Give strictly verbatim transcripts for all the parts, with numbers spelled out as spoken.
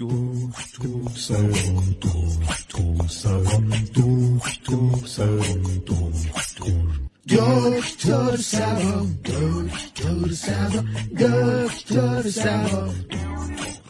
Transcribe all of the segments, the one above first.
دکتر صبا دکتر صبا دکتر صبا دکتر صبا دکتر صبا دکتر صبا.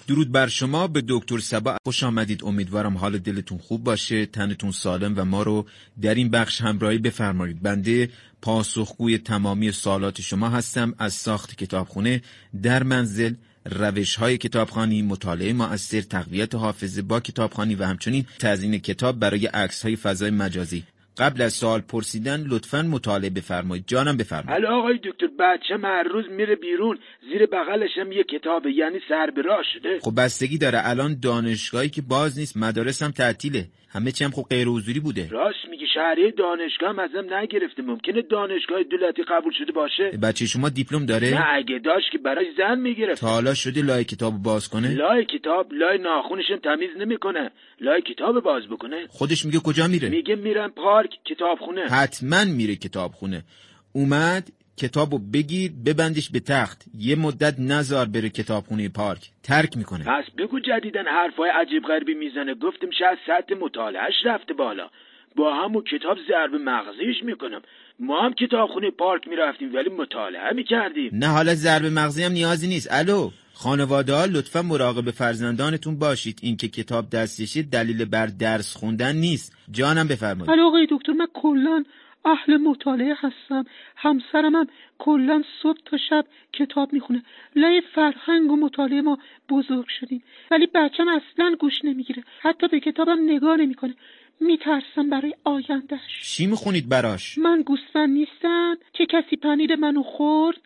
درود بر شما، به دکتر صبا خوش آمدید. امیدوارم حال دلتون خوب باشه، تنتون سالم و ما رو در این بخش همراهی بفرمایید. بنده پاسخگوی تمامی سوالات شما هستم از ساخت کتابخونه در منزل، روش‌های کتابخوانی، مطالعه مؤثر، تقویت حافظه با کتابخوانی و همچنین تزیین کتاب برای عکس‌های فضای مجازی. قبل از سوال پرسیدن لطفاً مطالعه بفرمایید. جانم بفرمایید. حالا آقای دکتر، بچه‌م هر روز میره بیرون، زیر بغلش هم یه کتابه، یعنی سر به راه شده. خب بستگی داره، الان دانشگاهی که باز نیست، مدارس هم تعطیله، همه چی هم خب غیر حضوری بوده. راست میگی، شهریه دانشگاه هم ازم نگرفته. ممکنه دانشگاه دولتی قبول شده باشه؟ بچه شما دیپلم داره؟ نه، اگه داشت که برای زن میگرفت. تا حالا شده لای کتاب باز کنه؟ لای کتاب، لای ناخونشون تمیز نمیکنه، لای کتاب باز بکنه. خودش میگه کجا میره؟ میگه میرم پارک، کتابخونه. حتما میره کتابخونه. اومد کتابو بگیر، ببندش به تخت، یه مدت نزار بره کتابخونه پارک، ترک میکنه. پس بگو جدیدن حرفای عجیب غریبی میزنه. گفتم شاید سطح مطالعهش رفته بالا، با همون کتاب ضرب مغزیش میکنم. ما هم کتابخونه پارک میرفتیم ولی مطالعه میکردیم. نه حالا ضرب مغزی هم نیازی نیست. الو خانواده ها، لطفا مراقب فرزندانتون باشید. اینکه کتاب دستشه دلیل بر درس خوندن نیست. جانم بفرمایید. الو آقای دکتر، من کلا اهل مطالعه هستم، همسرم هم کلا صبح تا شب کتاب میخونه. لای فرهنگ و مطالعه ما بزرگ شدیم، ولی بچه‌م اصلا گوش نمیگیره، حتی به کتابم نگاه نمیکنه. میترسم برای آیندهش. چی میخونید براش؟ من گوسفند نیستم که کسی پنیر منو خورد،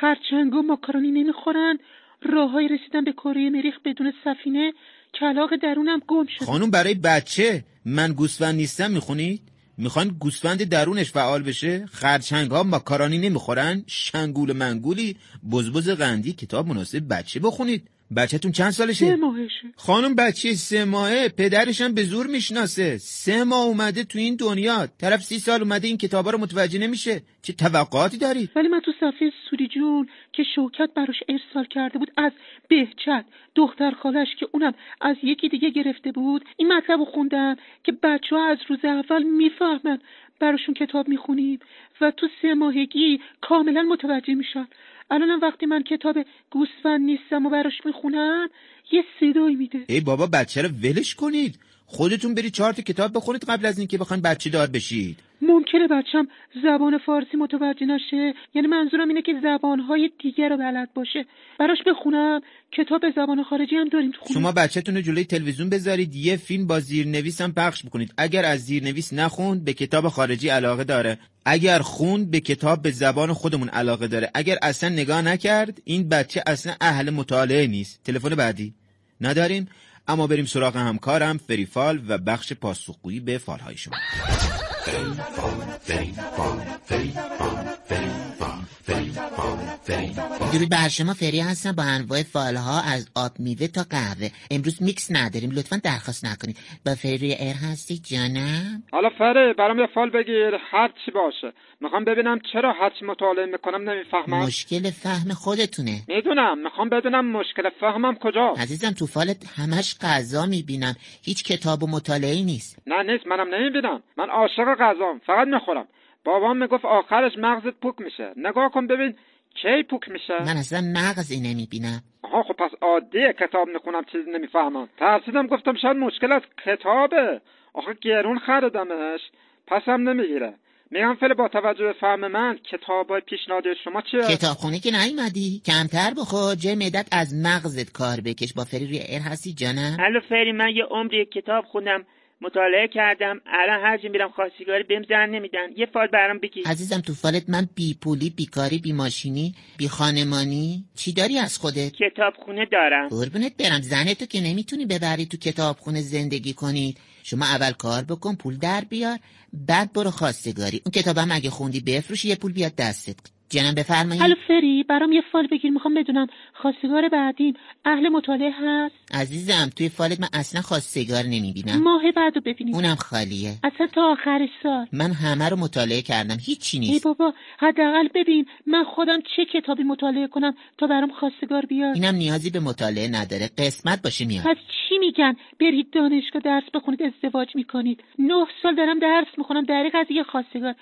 خرچنگ و ماکارونی نمیخورن، راههای رسیدن به کره مریخ بدون سفینه، کلاغ درونم گم شد. خانم برای بچه من گوسفند نیستم میخونید؟ میخوان گوسفند درونش فعال بشه؟ خرچنگ ها ماکارونی نمیخورن؟ شنگول منگولی بزبز قندی. کتاب مناسب بچه بخونید. بچه‌تون چند سالشه؟ سه ماهشه. خانم بچه سه ماهه، پدرش هم به زور میشناسه. سه ماه اومده تو این دنیا، طرف سی سال اومده این کتابا رو متوجه نمیشه. چه توقعاتی داری؟ ولی من تو صفحه سوری جون که شوکت براش ارسال کرده بود از بهجت دختر خالش که اونم از یکی دیگه گرفته بود، این مطلب رو خوندم که بچه‌ها از روز اول میفهمن براشون کتاب میخونیم و تو سه ماهگی کاملا متوجه میشن. الانم وقتی من کتاب گوسفند نیستم و براش میخونم یه صدایی میده. ای بابا بچه رو ولش کنید، خودتون برید چهار تا کتاب بخونید قبل از اینکه بخواید بچه دار بشید. ممکنه بچه‌م زبان فارسی متوجه نشه، یعنی منظورم اینه که زبان‌های دیگر رو بلد باشه. براش بخونم. کتاب زبان خارجی هم داریم تو خونه. شما بچه‌تون رو جلوی تلویزیون بذارید، یه فیلم با زیرنویس هم پخش بکنید. اگر از زیرنویس نخوند به کتاب خارجی علاقه داره، اگر خوند به کتاب به زبان خودمون علاقه داره. اگر اصلا نگاه نکرد، این بچه اصلا اهل مطالعه نیست. تلفن بعدی نداریم، اما بریم سراغ همکارم فری فال و بخش پاسخگویی به فالهای شما. فری فال، فری فال، فری فال، فری فال، فری فال، فری فال. درود بر شما، فری هستم با انواع فالها از آب میوه تا قهوه. امروز میکس نداریم، لطفا درخواست نکنید. با فری ایر هستی جانم؟ حالا فری برام یه فال بگیر، هر چی باشه. میخوام ببینم چرا هر چی مطالعه میکنم نمیفهمم. مشکل فهم خودتونه. میدونم، میخوام بدونم مشکل فهمم کجاست. عزیزم تو فالت همش غذا میبینم، هیچ کتاب و مطالعه نیست. نه نیست، منم نمیبینم. من عاشق غذام، فقط میخورم. بابام میگفت آخرش مغزت پوک میشه. نگاه کن ببین کی پوک میشه. من اصلا مغزی نمیبینم. آها خب پس عادیه، کتاب میخونم چیزی نمیفهمم. ترسیدم گفتم شاید مشکل از کتابه، آخه گرون خریدمش پسم نمیگیره. میگم فعلا با توجه به فهم من کتابای پیشنهاد شما چیه؟ کتابخونه که نیومدی، کمتر بخور، جای مدت از مغزت کار بکش. با فری روی ایر هستی جانم؟ الو فری، من یه عمری کتاب خوندم، مطالعه کردم، الان هر جا میرم خواستگاری بهم زن نمیدن. یه فال برام بگی. عزیزم تو فالت من بی پولی، بیکاری، بی ماشینی، بی خانمانی، چی داری از خودت؟ کتابخونه دارم. قربونت برم، زنتو که نمیتونی ببری تو کتابخونه زندگی کنید. شما اول کار بکن، پول در بیار، بعد برو خواستگاری. اون کتابم اگه خوندی بفروش، یه پول بیاد دستت. جنم بفرمایید. الو فری، برام یه فال بگیر، میخوام بدونم خواستگار بعدیم اهل مطالعه هست؟ عزیزم توی فالت من اصلا خواستگار نمیبینم. ماه بعدو ببینیم، اونم خالیه. اصلا تا آخر سال من همه رو مطالعه کردم، هیچی نیست. ای بابا، حداقل ببین من خودم چه کتابی مطالعه کنم تا برام خواستگار بیاد. اینم نیازی به مطالعه نداره، قسمت باشه میاد. پس چی میگن برید دانشگاه درس بخونید ازدواج میکنید؟ نه سال دارم درس میخونم در قضیه خواستگار،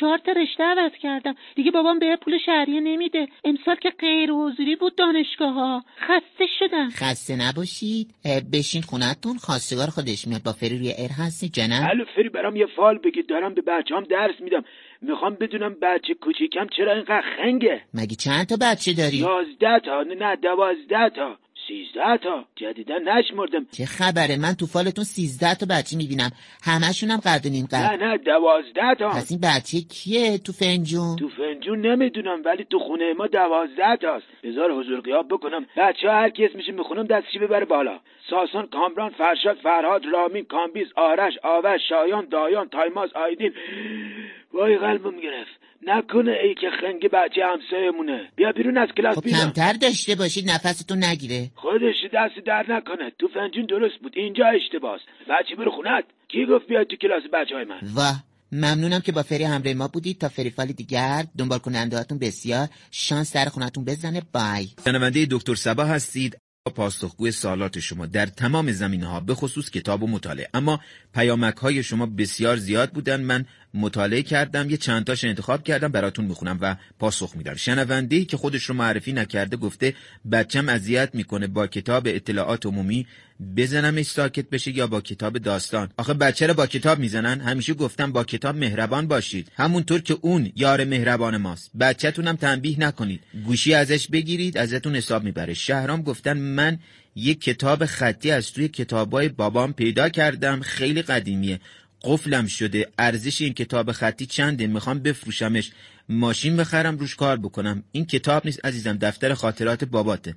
چهار تا رشته عوض کردم دیگه، بابام به پول شهریه نمیده. امسال که غیر حضوری بود دانشگاه ها، خسته شدم. خسته نباشید، بشین خونتون، خواستگار خودش میاد. با فری روی ایر هستی جنم؟ الو فری، برام یه فال بگید، دارم به بچه‌ام درس میدم، میخوام بدونم بچه کوچیکم چرا اینقدر خنگه. مگه چند تا بچه داری؟ یازده تا. نه دوازده تا، سیزده تا، جدیدا نشمردم. چه خبره؟ من تو فالتون سیزده تا بچه میبینم، همشون هم قد و نیم قد. نه نه دوازده تا. پس این بچه کیه تو فنجون؟ تو فنجون نمیدونم، ولی تو خونه ما دوازده تاست. بذار حضور غیاب بکنم، بچه ها هر کی اسمشون میخونم دستشو ببره بالا. ساسان، کامران، فرشاد، فرهاد، رامین، کامبیز، آرش، آوش، شایان، دایان، تایماز، آیدین. وای قلبم گرفت، نکنه ای که خنگ بچه همسایمونه. بیا بیرون از کلاس. خب بیرون کمتر داشته باشید، نفستون نگیره. خودش دست در نکنه، تو فنجون درست بود، اینجا اشتباس. بچه برو خونت، کی گفت بیاد تو کلاس بچه های من؟ واه، ممنونم که با فری همراه ما بودید. تا فری فال دیگر، دنبال کننده هاتون بسیار، شانس در خونتون بزنه. بای. شنونده دکتر صبا هستید، پاسخگوی سوالات شما در تمام زمینه‌ها به خصوص کتاب و مطالعه. اما پیامک‌های شما بسیار زیاد بودن، من مطالعه کردم، یه چند تاش انتخاب کردم براتون میخونم و پاسخ میدم. شنونده‌ای که خودش رو معرفی نکرده گفته بچم اذیت میکنه، با کتاب اطلاعات عمومی بزنمش ساکت بشه یا با کتاب داستان؟ آخه بچه رو با کتاب میزنن؟ همیشه گفتم با کتاب مهربان باشید، همونطور که اون یار مهربان ماست. بچه‌تونم تنبیه نکنید، گوشی ازش بگیرید ازتون حساب میبره. شهرام گفتن من یه کتاب خطی از توی کتابای بابام پیدا کردم، خیلی قدیمیه، قفلم شده. ارزش این کتاب خطی چنده؟ میخوام بفروشمش، ماشین بخرم روش کار بکنم. این کتاب نیست عزیزم، دفتر خاطرات باباته،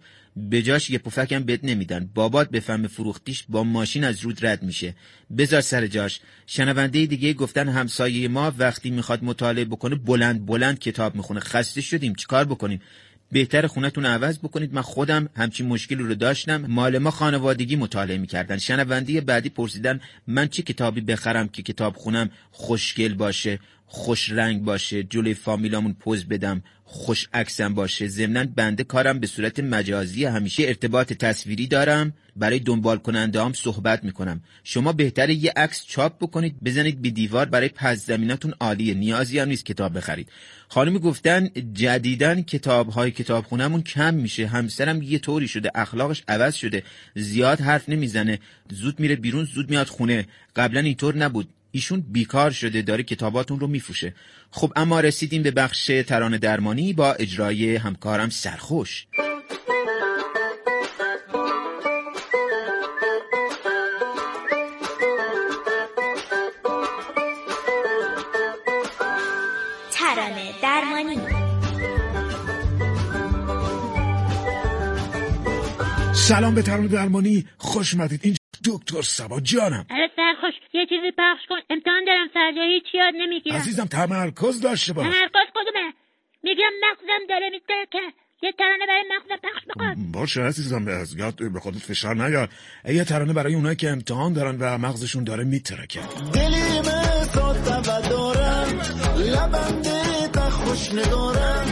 بجاش یه پفکم بد نمیدن. بابات بفهم فروختیش با ماشین از رود رد میشه، بذار سر جاش. شنونده دیگه گفتن همسایه ما وقتی میخواد مطالعه بکنه بلند بلند کتاب میخونه، خسته شدیم، چیکار بکنیم؟ بهتر خونتون عوض بکنید، من خودم همچین مشکلی رو داشتم، مال ما خانوادگی مطالعه می‌کردن. شنونده بعدی پرسیدن من چه کتابی بخرم که کتاب خونم خوشگل باشه، خوش رنگ باشه، جلوی فامیلامون پوز بدم، خوش عکسم باشه. ضمناً بنده کارم به صورت مجازی، همیشه ارتباط تصویری دارم، برای دنبال کننده هم صحبت میکنم. شما بهتره یه عکس چاپ بکنید بزنید به دیوار، برای پس زمیناتون عالیه، نیازی هم نیست کتاب بخرید. خانمی گفتن جدیداً کتاب‌های کتابخونه‌مون کم میشه، همسرم یه طوری شده، اخلاقش عوض شده، زیاد حرف نمیزنه، زود میره بیرون زود میاد خونه، قبلا اینطور نبود، ایشون بیکار شده داره کتاباتون رو میفروشه. خب اما رسیدیم به بخش ترانه درمانی با اجرای همکارم سرخوش. ترانه درمانی. سلام به ترانه درمانی، خوش اومدید. این دکتر صبا جانم. آره سرخوش، یه چیزی پخش کن، امتحان دارم فردا هیچ یاد نمیگیرم. عزیزم تمرکز داشته باش. تمرکز کدومه؟ میگم مغزم داره میترکه، یه ترانه برای مغزم پخش بکن. باشه عزیزم، از یاد به خودت فشار نیار. یه ترانه برای اونایی که امتحان دارن و مغزشون داره میترکه. دلیمه ساعت و دارم لبنده تا خوش ندارم،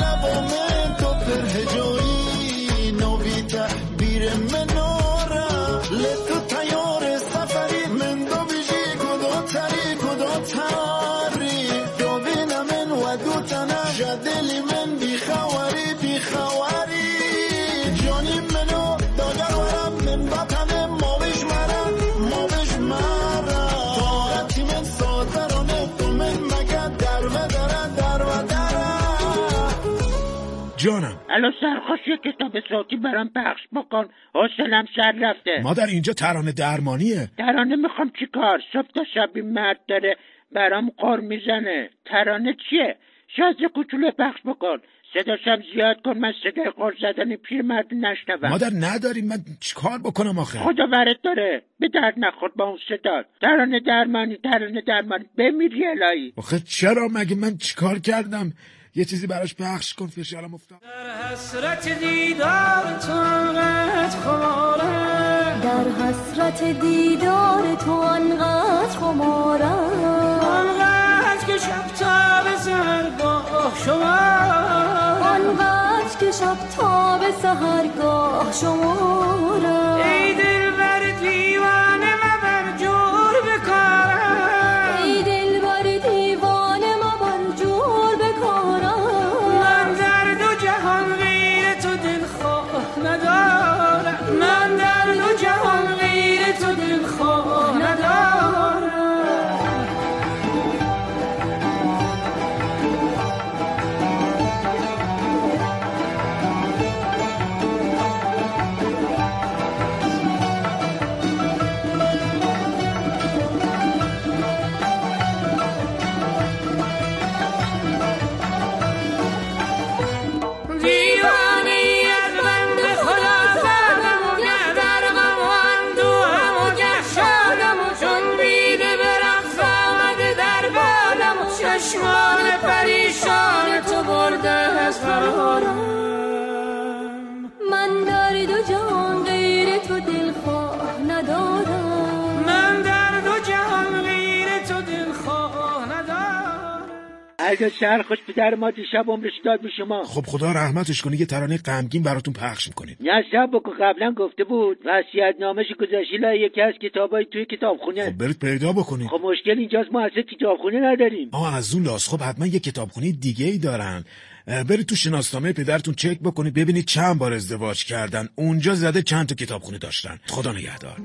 لبمه تو پرهجویی نوبی تعبیر منو جانم. الو سرخوش، یه کتاب صوتی برام پخش بکن، حوصله‌ام سر رفته. ما در اینجا ترانه درمانیه. ترانه میخوام چی کار؟ صبح تا شب این مرد داره برام قار میزنه. ترانه چیه؟ شازده کوچولو پخش بکن، صداشم زیاد کن، من صدای قار زدن پیر مرد نشنوم. مادر نداریم، من چیکار بکنم آخه؟ خدا برت داره، به درد نخور با اون صدا. ترانه درمانی، ترانه درمانی، بمیری الهی. آخه چرا؟ مگه من چیکار کردم؟ یه چیزی براش پخش کن فشارم افتاد. در حسرت دیدار تو انقدر خمارم، در حسرت دیدار تو انقدر خمارم، انقدر که شب تا به سحرگاه شما، انقدر که شب تا به سحرگاه شما. ای دل بر دیوانه ما بر جور بکارم، ای دل بر دیوانه ما بر جور بکارم، من در دو جهان غیر تو دل خواه ندارم، من در دو جهان غیر تو دل خواه ندارم. من در دو جهان غیر تو دل خواه ندارم، من در دو جهان غیر تو دل خواه ندارم. اگه شهر خوش پدر ما دیشب عمرش داد به شما. خب خدا رحمتش کنه یه ترانه غمگین براتون پخش میکنه. نه شب بکن، قبلا گفته بود وصیت‌نامه‌ش گذاشتی لای یکی از کتابای توی کتابخونه. خب برید پیدا بکنید. خب مشکل اینجاست ما اصلا کتابخونه نداریم. آه از اون لاس. خب حتما یه کتابخونه دیگه ای دارن. برید تو شناسنامه پدرتون چک بکنید ببینید چند بار ازدواج کردن، اونجا زده چند تا کتابخونه داشتن. خدا نگهدار.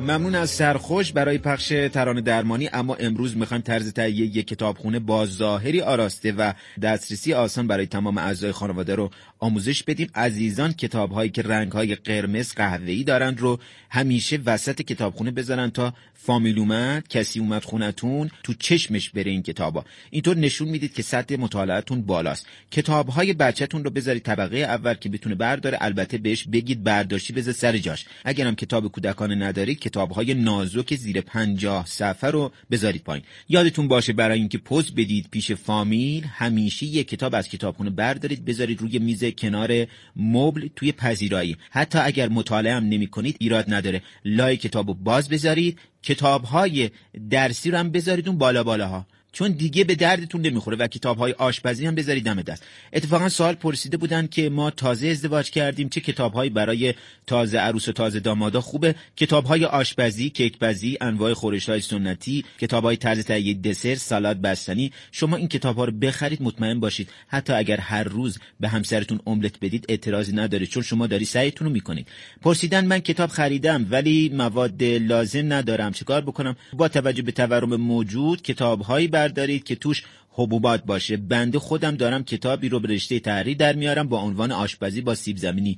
ممنون از سرخوش برای پخش ترانه درمانی. اما امروز میخوایم طرز تهیه یک کتابخونه با ظاهری آراسته و دسترسی آسان برای تمام اعضای خانواده رو آموزش بدیم. عزیزان کتاب‌هایی که رنگ‌های قرمز قهوه‌ای دارند رو همیشه وسط کتابخونه بذارن تا فامیل اومد، کسی اومد خونتون تو چشمش بره این کتابا. اینطور نشون میدید که سطح مطالعه‌تون بالاست. کتاب‌های بچه‌تون رو بذارید طبقه اول که بتونه برداره، البته بهش بگید برداشتی بذار سر جاش. اگرم کتاب کودکانه ندارید کتاب‌های نازک زیر پنجاه صفحه رو بذارید پایین. یادتون باشه برای اینکه پوز بدید پیش فامیل همیشه یک کتاب از کتابخونه بردارید بذارید روی میز کنار مبل توی پذیرایی. حتی اگر مطالعه هم نمی‌کنید ایراد نداره. لای کتابو باز بذارید. کتاب‌های درسی رو هم بذارید اون بالا بالاها. چون دیگه به دردتون نمیخوره و کتاب‌های آشپزی هم بذارید دم دست. اتفاقا سوال پرسیده بودن که ما تازه ازدواج کردیم چه کتاب‌هایی برای تازه عروس و تازه دامادا خوبه؟ کتاب‌های آشپزی، کیک‌بازی، انواع خورش‌های سنتی، کتاب‌های طرز تهیه دسر، سالاد بستنی. شما این کتاب‌ها رو بخرید، مطمئن باشید حتی اگر هر روز به همسرتون املت بدید اعتراضی نداره، چون شما داری سعیتون رو می‌کنید. پرسیدن من کتاب خریدم ولی مواد لازم ندارم، چیکار بکنم؟ با توجه به تورم موجود کتاب‌هایی دارید که توش حبوبات باشه. بنده خودم دارم کتابی رو به رشته تحریر در میارم با عنوان آشپزی با سیب زمینی،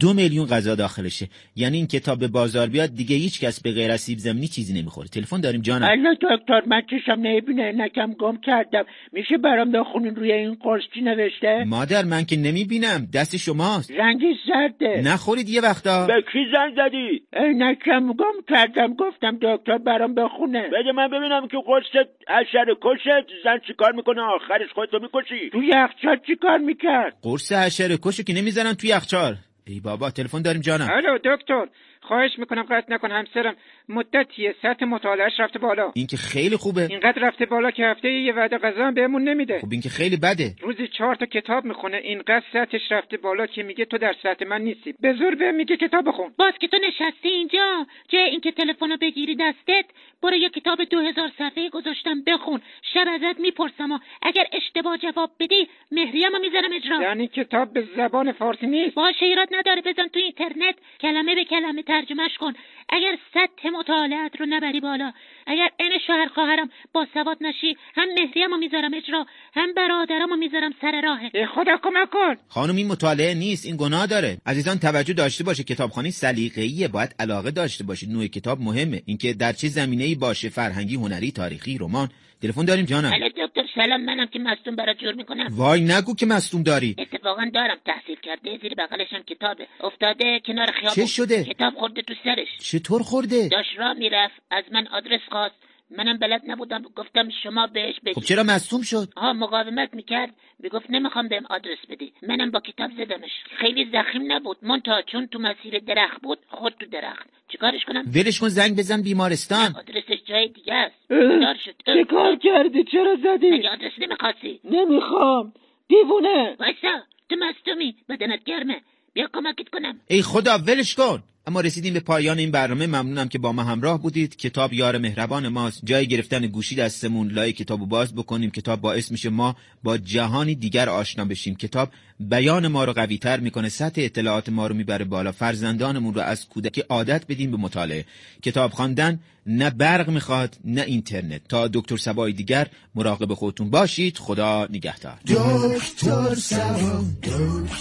دو میلیون غذا داخلشه. یعنی این کتاب به بازار بیاد دیگه هیچ کس به غیر از سیب زمینی چیزی نمیخوره. تلفن داریم جانم. الو دکتر، من چشم نمیبینه، نکم گم کردم، میشه برام بخونین روی این قرص چی نوشته؟ مادر من که نمیبینم، دست شماست، رنگش زرده، نخورید یه وقتا. به کی زنگ زدی؟ نکم گم کردم، گفتم دکتر برام بخونه. بده من ببینم که قرصت حشره کشت زن چیکار میکنه، آخرش خودتو میکشی. تو یخچال چیکار میکرد؟ قرص حشره کشو که نمیذارن تو یخچال. ای بابا. تلفن داریم جانم. الو دکتر، خواهش میکنم قطع نکن، همسرم مدتیه سطح مطالعهش رفته بالا. این که خیلی خوبه، اینقدر رفته بالا که هفته یه وعده غذا هم بهمون نمیده. خب این که خیلی بده، روزی چهار تا کتاب میخونه، اینقدر سطحش رفته بالا که میگه تو در سطح من نیستی، به زور بهم میگه کتاب بخون. باز که تو نشستی اینجا، جای اینکه تلفنو بگیری دستت، برو یه کتاب دو هزار صفحه گذاشتم بخون، شب ازت میپرسم اگر اشتباه جواب بدی مهریه‌مو میذارم اجرا. یعنی کتاب به زبان فارسی نیست؟ باشه ایراد نداره، بزن تو اینترنت کلمه به کلمه ترجمهش کن. اگر سطح مطالعت رو نبری بالا، اگر عین شوهر خواهرم با سواد نشی، هم مهریه‌مو میذارم اجرا، هم برادرامو میذارم سر راهه. خدا کمک کن. خانم این مطالعه نیست، این گناه داره. عزیزان توجه داشته باشه، کتابخوانی سلیقه‌ایه، باید علاقه داشته باشه. نوع کتاب مهمه، اینکه در چه زمینه‌ای باشه، فرهنگی، هنری، تاریخی، رمان. تلفن داریم جانم. الو دکتر سلام، منم که مصدوم برات جور میکنم. وای نگو که مصدوم داری. اتفاقا دارم، تحصیل کرده، زیر بغلش هم کتابه، افتاده کنار خیابون. چه شده؟ کتاب خورده تو سرش. چطور خورده؟ داشت راه میرفت، از من آدرس خواست، منم بلد نبودم، گفتم شما بهش بگید. خب چرا مصدوم شد؟ ها مقاومت میکرد، میگفت نمیخوام بهم آدرس بدی، منم با کتاب زدمش. خیلی زخیم نبود، منتها چون تو مسیر درخت بود خورد تو درخت. چیکارش کنم؟ ولش کن، زنگ بزن بیمارستان. آدرسش جای دیگه است. چه کار کردی؟ چرا زدی؟ مگه آدرس نمیخواستی؟ نمیخوام. دیوونه. وایسا، تو مصدومی، بدنت گرمه، بیا کمکت کنم. ای خدا ولش کن. اما رسیدیم به پایان این برنامه. ممنونم که با ما همراه بودید. کتاب یار مهربان ماست. جای گرفتن گوشی دستمون، لای کتابو باز بکنیم. کتاب باعث میشه ما با جهانی دیگر آشنا بشیم. کتاب بیان ما رو قوی‌تر میکنه، سطح اطلاعات ما رو میبره بالا. فرزندانمون رو از کودکی عادت بدیم به مطالعه. کتاب خواندن نه برق میخواد نه اینترنت. تا دکتر صبای دیگر مراقب خودتون باشید. خدا نگهدار. دکتر صبا.